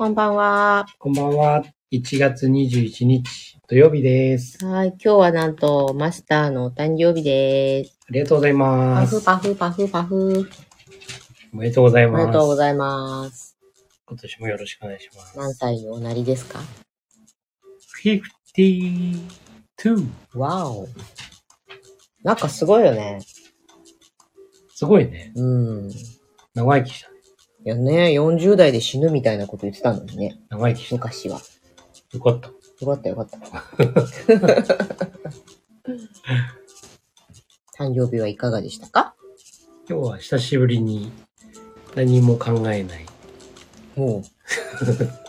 こんばんは。こんばんは。1月21日土曜日です。はい、今日はなんとマスターのお誕生日です。ありがとうございます。パフパフパフパフ。おめでとうございます。おめでとうございます。今年もよろしくお願いします。何歳におなりですか ？52。わお。なんかすごいよね。すごいね。うん。長生きしたね。いやね、40代で死ぬみたいなこと言ってたのにね。長生きした。昔は。よかった。よかったよかった。誕生日はいかがでしたか？今日は久しぶりに何も考えない。もう。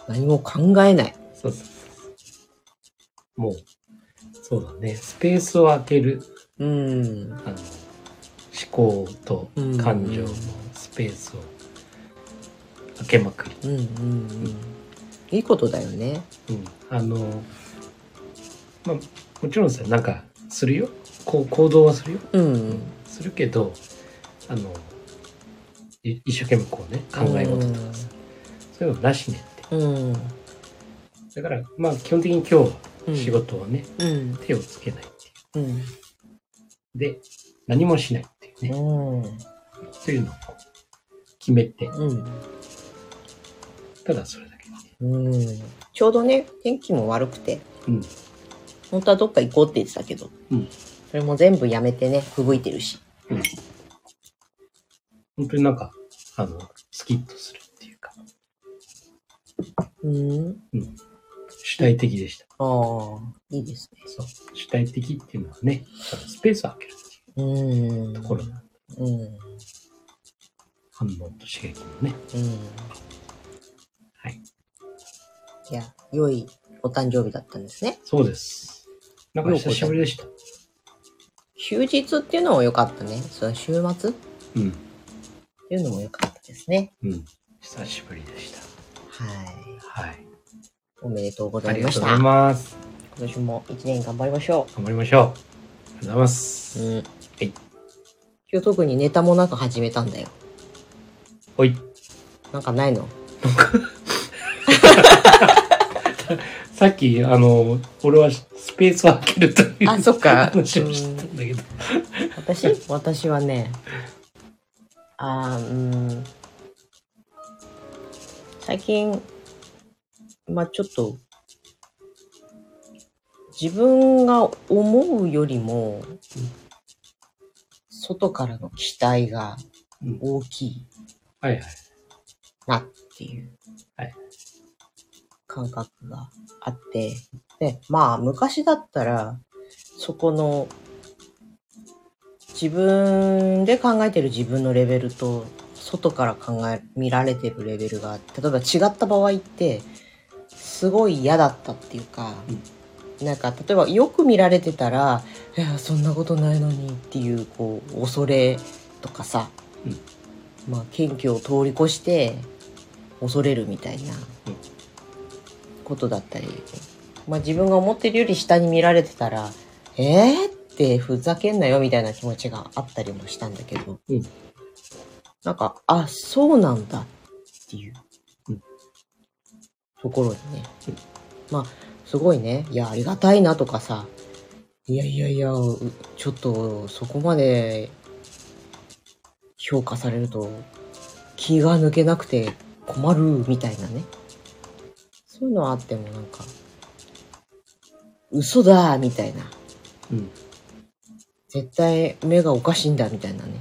何も考えない。そうそうそう。もう、そうだね。スペースを空ける。思考と感情のスペースを開けまくり、いいことだよね、まあ、もちろんさなんかするよこう行動はするよ、するけど一生懸命こうね考え事とかさ、そういうのなしねって、だからまあ基本的に今日仕事はね、手をつけないっていう、で何もしないっていうね、そういうのを決めて、ただそれだけ、ちょうどね天気も悪くて、本当はどっか行こうって言ってたけど、それも全部やめてね吹雪いてるし、本当になんかスキッとするっていうか、主体的でした。ああ、いいですね。そう、主体的っていうのはね、スペースを空ける。ところなんだ、反応と刺激もね、はい、いや良いお誕生日だったんですね。そうです。なんか久しぶりでした。休日っていうのも良かったね。その週末、っていうのも良かったですね。久しぶりでした。はい、はい、おめでとうございました。ありがとうございます。今年も一年頑張りましょう。頑張りましょう。ありがとうございます。はい。今日特にネタもなく始めたんだよ。はい。なんかないの？さっき俺はスペースを空けるという話をしてたんだけど。私はね、最近まあちょっと。自分が思うよりも、外からの期待が大きいなっていう感覚があって、で、まあ昔だったら、そこの自分で考えてる自分のレベルと、外から見られてるレベルが、例えば違った場合って、すごい嫌だったっていうか、なんか例えばよく見られてたら「いやそんなことないのに」っていうこう恐れとかさ、まあ、謙虚を通り越して恐れるみたいなことだったり、まあ、自分が思ってるより下に見られてたら「ってふざけんなよみたいな気持ちがあったりもしたんだけど、なんか「あそうなんだ」っていうところにね、まあすごいね。いや、ありがたいなとかさ。いや、ちょっと、そこまで、評価されると、気が抜けなくて困る、みたいなね。そういうのあっても、なんか、嘘だ、みたいな。絶対、目がおかしいんだ、みたいなね。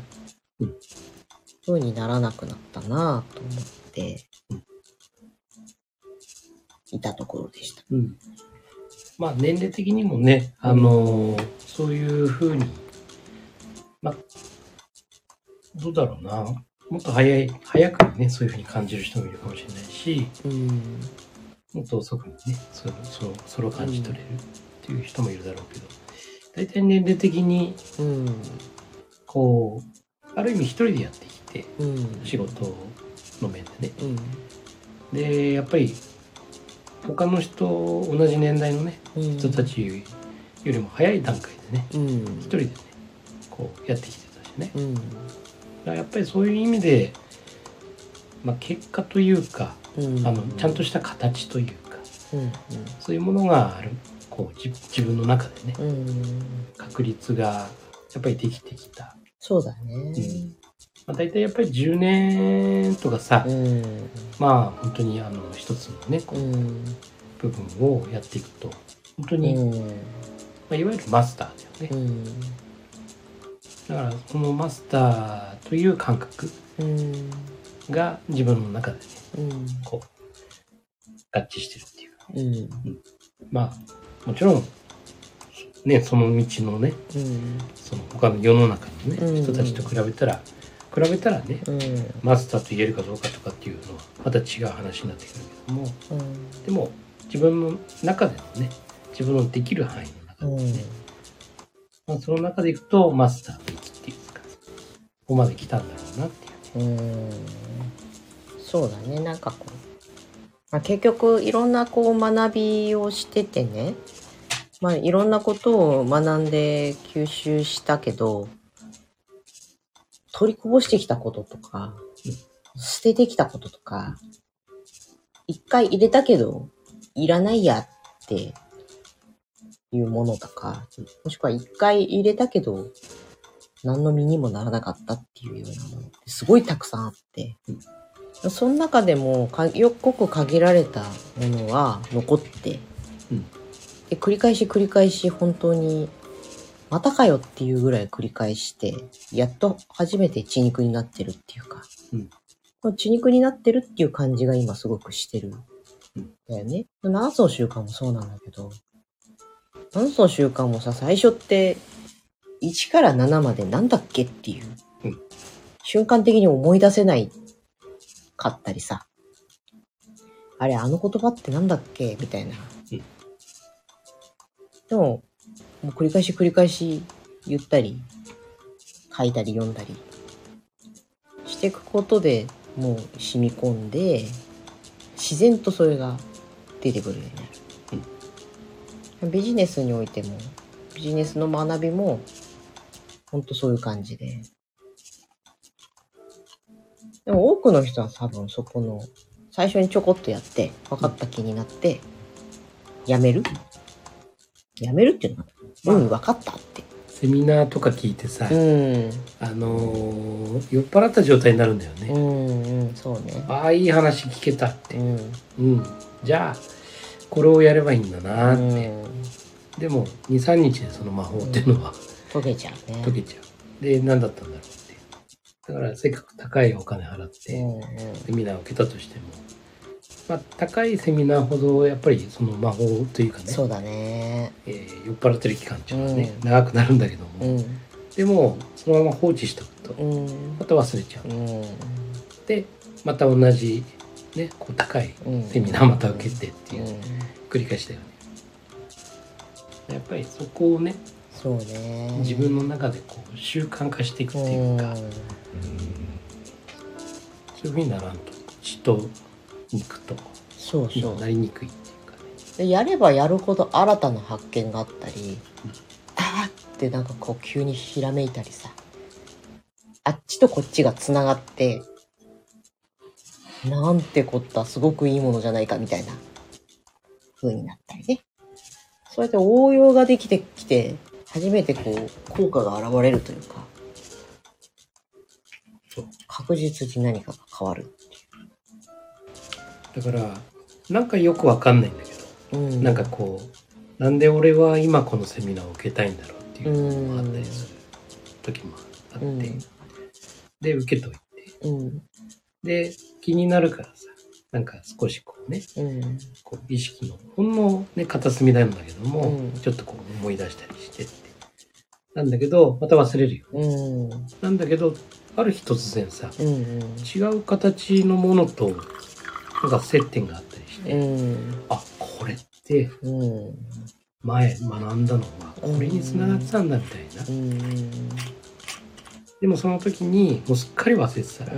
そうにならなくなったな、と思って。いたところでした。まあ年齢的にもね、そういうふうに、まあどうだろうな、もっと早くにねそういうふうに感じる人もいるかもしれないし、もっと遅くにねそれを感じ取れるっていう人もいるだろうけど、大体年齢的に、こうある意味一人でやってきて、仕事の面でね、でやっぱり他の人同じ年代のね、人たちよりも早い段階でね、一人でねこうやってきてたしね、やっぱりそういう意味でまあ、結果というか、うんうん、ちゃんとした形というか、うんうん、そういうものがあるこう自分の中でね、うんうん、確立がやっぱりできてきた。そうだね、うんまあ、大体やっぱり10年とかさ、うん、まあ本当に一つのねこう、うん、部分をやっていくと本当に、うんまあ、いわゆるマスターだよね、うん、だからこのマスターという感覚が自分の中でね、うん、こう合致してるっていうか、うんうん、まあもちろんねその道のね、うん、その他の世の中のね、うん、人たちと比べたらね、うん、マスターと言えるかどうかとかっていうのはまた違う話になってくるけども、うん、でも自分の中でのね自分のできる範囲の中でね、うんまあ、その中でいくとマスターの域っていうかここまで来たんだろうなっていう、ね、そうだねなんかこう、まあ、結局いろんなこう学びをしててね、まあ、いろんなことを学んで吸収したけど取りこぼしてきたこととか、捨ててきたこととか、一回入れたけど、いらないやっていうものとか、もしくは一回入れたけど、何の身にもならなかったっていうようなものってすごいたくさんあって、その中でもよくごく限られたものは残って、で繰り返し本当に、またかよっていうぐらい繰り返して、やっと初めて血肉になってるっていうか、うん、この血肉になってるっていう感じが今すごくしてる。だよね。7つの習慣もそうなんだけど、7つの習慣もさ、最初って1から7までなんだっけっていう、うん、瞬間的に思い出せないかったりさ、あれ、あの言葉ってなんだっけみたいな。うん、でも、もう繰り返し言ったり書いたり読んだりしていくことでもう染み込んで自然とそれが出てくるようになる、うん、ビジネスにおいてもビジネスの学びもほんとそういう感じででも多くの人は多分そこの最初にちょこっとやって分かった気になってやめるっていうのがうん、分かったってセミナーとか聞いてさ、うん、酔っ払った状態になるんだよね、うんうん、そうねああいい話聞けたって、うんうん、じゃあこれをやればいいんだなって、うん、でも 2,3 日でその魔法っていうのは、うん、溶けちゃうで何だったんだろうってだからせっかく高いお金払って、うんうん、セミナーを受けたとしてもまあ、高いセミナーほどやっぱりその魔法というかね、そうだね、酔っ払ってる期間っていうのはね、うん、長くなるんだけども、うん、でもそのまま放置しておくと、うん、また忘れちゃう、うん、でまた同じ、ね、こう高いセミナーまた受けてっていう、うん、繰り返しだよねやっぱりそこをね、そうね自分の中でこう習慣化していくっていうか、うん、そういうふうにならんと血と肉とそうなりにくいっていうかねでやればやるほど新たな発見があったり、うん、あってなんかこう急にひらめいたりさあっちとこっちがつながってなんてこったすごくいいものじゃないかみたいな風になったりねそうやって応用ができてきて初めてこう効果が現れるというかそう確実に何かが変わるだからなんかよくわかんないんだけど、うん、なんかこうなんで俺は今このセミナーを受けたいんだろうっていうのもあったりする時もあって、うん、で受けといて、うん、で気になるからさなんか少しこうね、うん、こう意識のほんの、ね、片隅なんだけども、うん、ちょっとこう思い出したりしてってなんだけどまた忘れるよ、うん、なんだけどある日突然さ、うんうん、違う形のものとなんか接点があったりして、うん、あ、これって前学んだのはこれに繋がってたんだみたいな、うん、でもその時にもうすっかり忘れてたら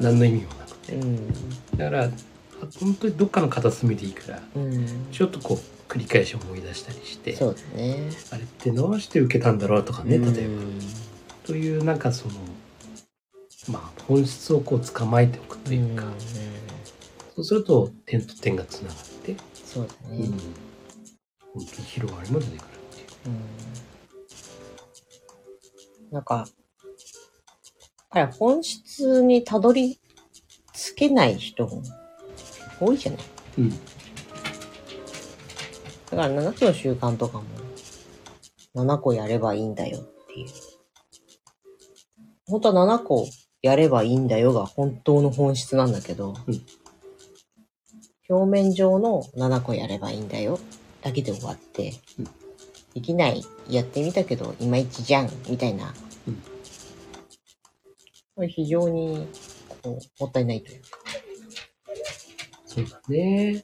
何の意味もなくて、うん、だから本当にどっかの片隅でいいから、うん、ちょっとこう繰り返し思い出したりしてそうだね、あれってどうして受けたんだろうとかね例えば、うん、というなんかそのまあ、本質をこう捕まえておくというか、そうすると点と点がつながって、そうだね、本当に広がりも出てくるっていう、なんか本質にたどり着けない人も多いじゃない、だから7つの習慣とかも7個やればいいんだよっていう、本当は7個やればいいんだよが本当の本質なんだけど、表面上の7個やればいいんだよだけで終わって、できない、やってみたけどいまいちじゃんみたいな、これ非常にこうもったいないというか。そうだね。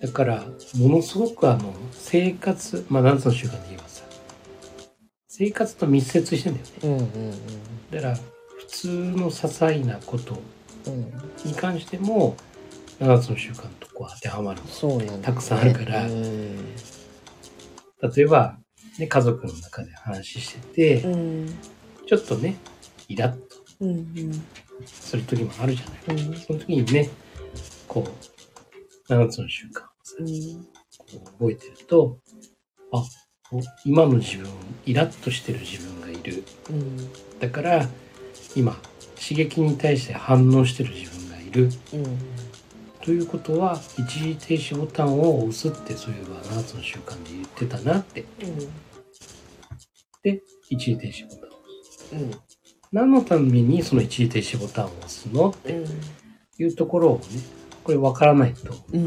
だからものすごく生活、7つの習慣で言えばさ、生活と密接してんだよね、だから普通の些細なことに関しても7つの習慣とこう当てはまるのがたくさんあるから、例えば、ね、家族の中で話してて、ちょっとねイラッとする時もあるじゃない、その時にねこう7つの習慣を覚えてると、あ、今の自分、イラッとしてる自分がいる、だから今刺激に対して反応してる自分がいる、ということは一時停止ボタンを押すって、そういえば7つの習慣で言ってたなって、で一時停止ボタンを押す、何のためにその一時停止ボタンを押すのっていうところをね、これ分からないと、それ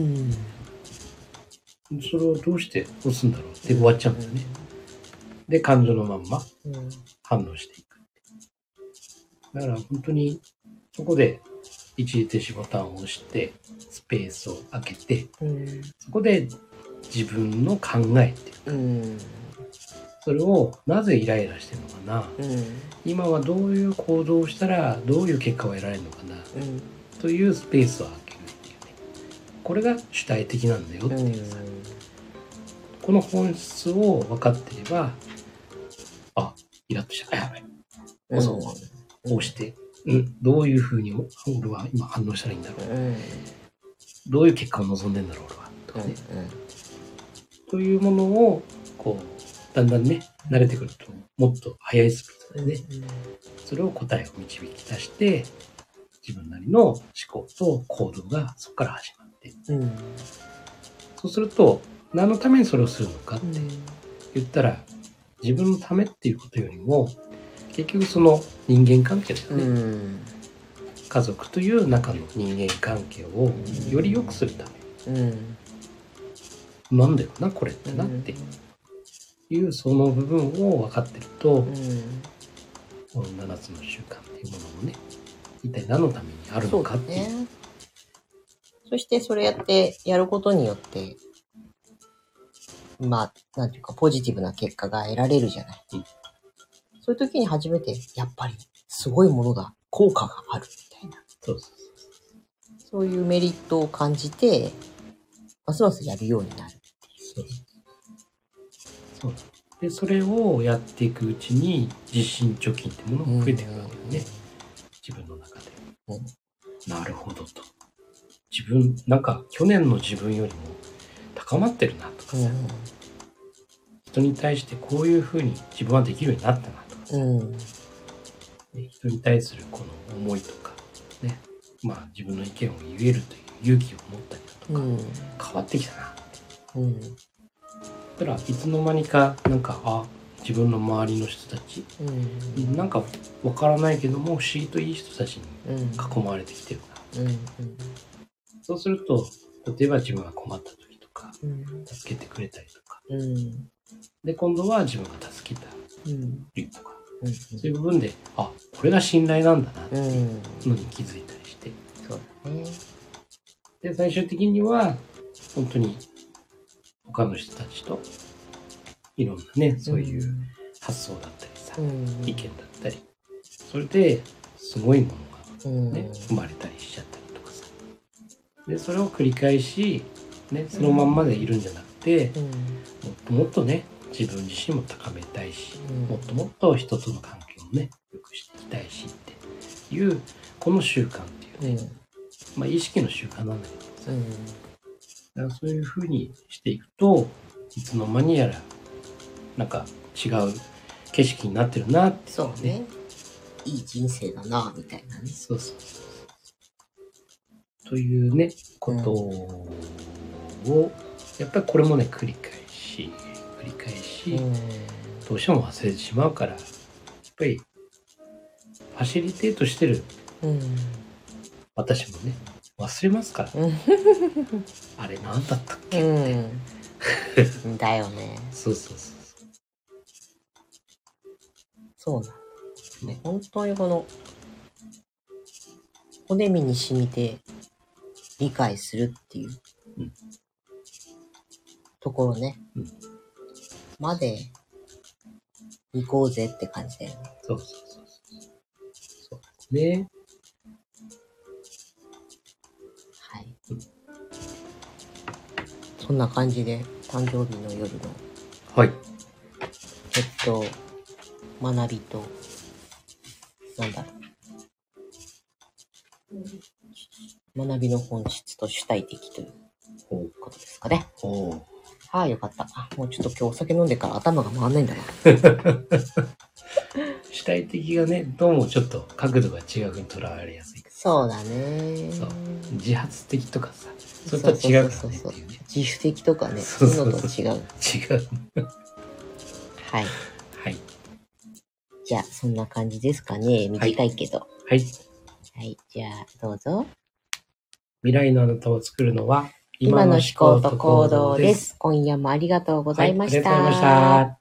をどうして押すんだろうって終わっちゃうんだよね、で感情のまんま反応していく、だから本当にそこで一時停止ボタンを押してスペースを空けて、そこで自分の考えっていうか、それをなぜイライラしてるのかな、今はどういう行動をしたらどういう結果を得られるのかな、というスペースを空けるっていうね、これが主体的なんだよっていうさ、この本質を分かっていれば、あ、イラッとした、やばい、押して、どういうふうに俺は今反応したらいいんだろう、どういう結果を望んでんだろう俺はとかね、というものをこうだんだんね慣れてくると、もっと速いスピードでね、それを答えを導き出して、自分なりの思考と行動がそこから始まって、そうすると何のためにそれをするのかって言ったら、自分のためっていうことよりも結局その人間関係だよね、家族という中の人間関係をより良くするため、なんだよなこれってなっていう、その部分を分かってると、この7つの習慣っていうものもね、一体何のためにあるのかっていう。そうだね。そしてそれやってやることによって、まあなんていうかポジティブな結果が得られるじゃない。そういう時に初めてやっぱりすごいものだ、効果があるみたいな。そういうメリットを感じて、ますますやるようになるっていう。でそれをやっていくうちに自信貯金ってものも増えてくるわけだよね。自分の中で、なるほどと、自分なんか去年の自分よりも高まってるなとかさ、人に対してこういうふうに自分はできるようになったなとかさ、人に対するこの思いとかね、まあ自分の意見を言えるという勇気を持ったりだとか、変わってきたなって、だからいつの間にかなんか、あ、自分の周りの人たち、なんかわからないけども不思議といい人たちに囲まれてきてるな、そうすると例えば自分が困った時とか、助けてくれたりとか、で今度は自分が助けたりとか、そういう部分で、あ、これが信頼なんだなっていうのに気づいたりして、で最終的には本当に他の人たちといろんなね、そういう発想だったりさ、意見だったり、それですごいものが、生まれたりしちゃったりとかさ、でそれを繰り返し、そのまんまでいるんじゃなくて、もっともっとね自分自身も高めたいし、もっともっと人との関係をね良くしていきたいしっていうこの習慣っていうね、まあ意識の習慣なんだけど、だからそういうふうにしていくといつの間にやらなんか違う景色になってるなって、ね、そうね、いい人生だなみたいなね、そうそうそうというねことを、やっぱりこれもね繰り返し、どうしても忘れてしまうから、やっぱりファシリテートしてる、私もね忘れますからあれ何だったっけって、だよねそうなんね、本当にこの骨身に染みて理解するっていう、ところね、まで行こうぜって感じだよね。そうですね。はい、そんな感じで誕生日の夜の学びと学びの本質と主体的ということですかね。ああ、よかった。もうちょっと今日お酒飲んでから頭が回んないんだな。主体的がね、どうもちょっと角度が違うにとらわれやすい。そうだね。そう。自発的とかさ、それとは違うからねっていうね。そうそうそうそう。自主的とかね、そういうのと違う。はい。はい。じゃあ、そんな感じですかね。短いけど。はい。はい、じゃあ、どうぞ。未来のあなたを作るのは、今の思考と行動です。今夜もありがとうございました。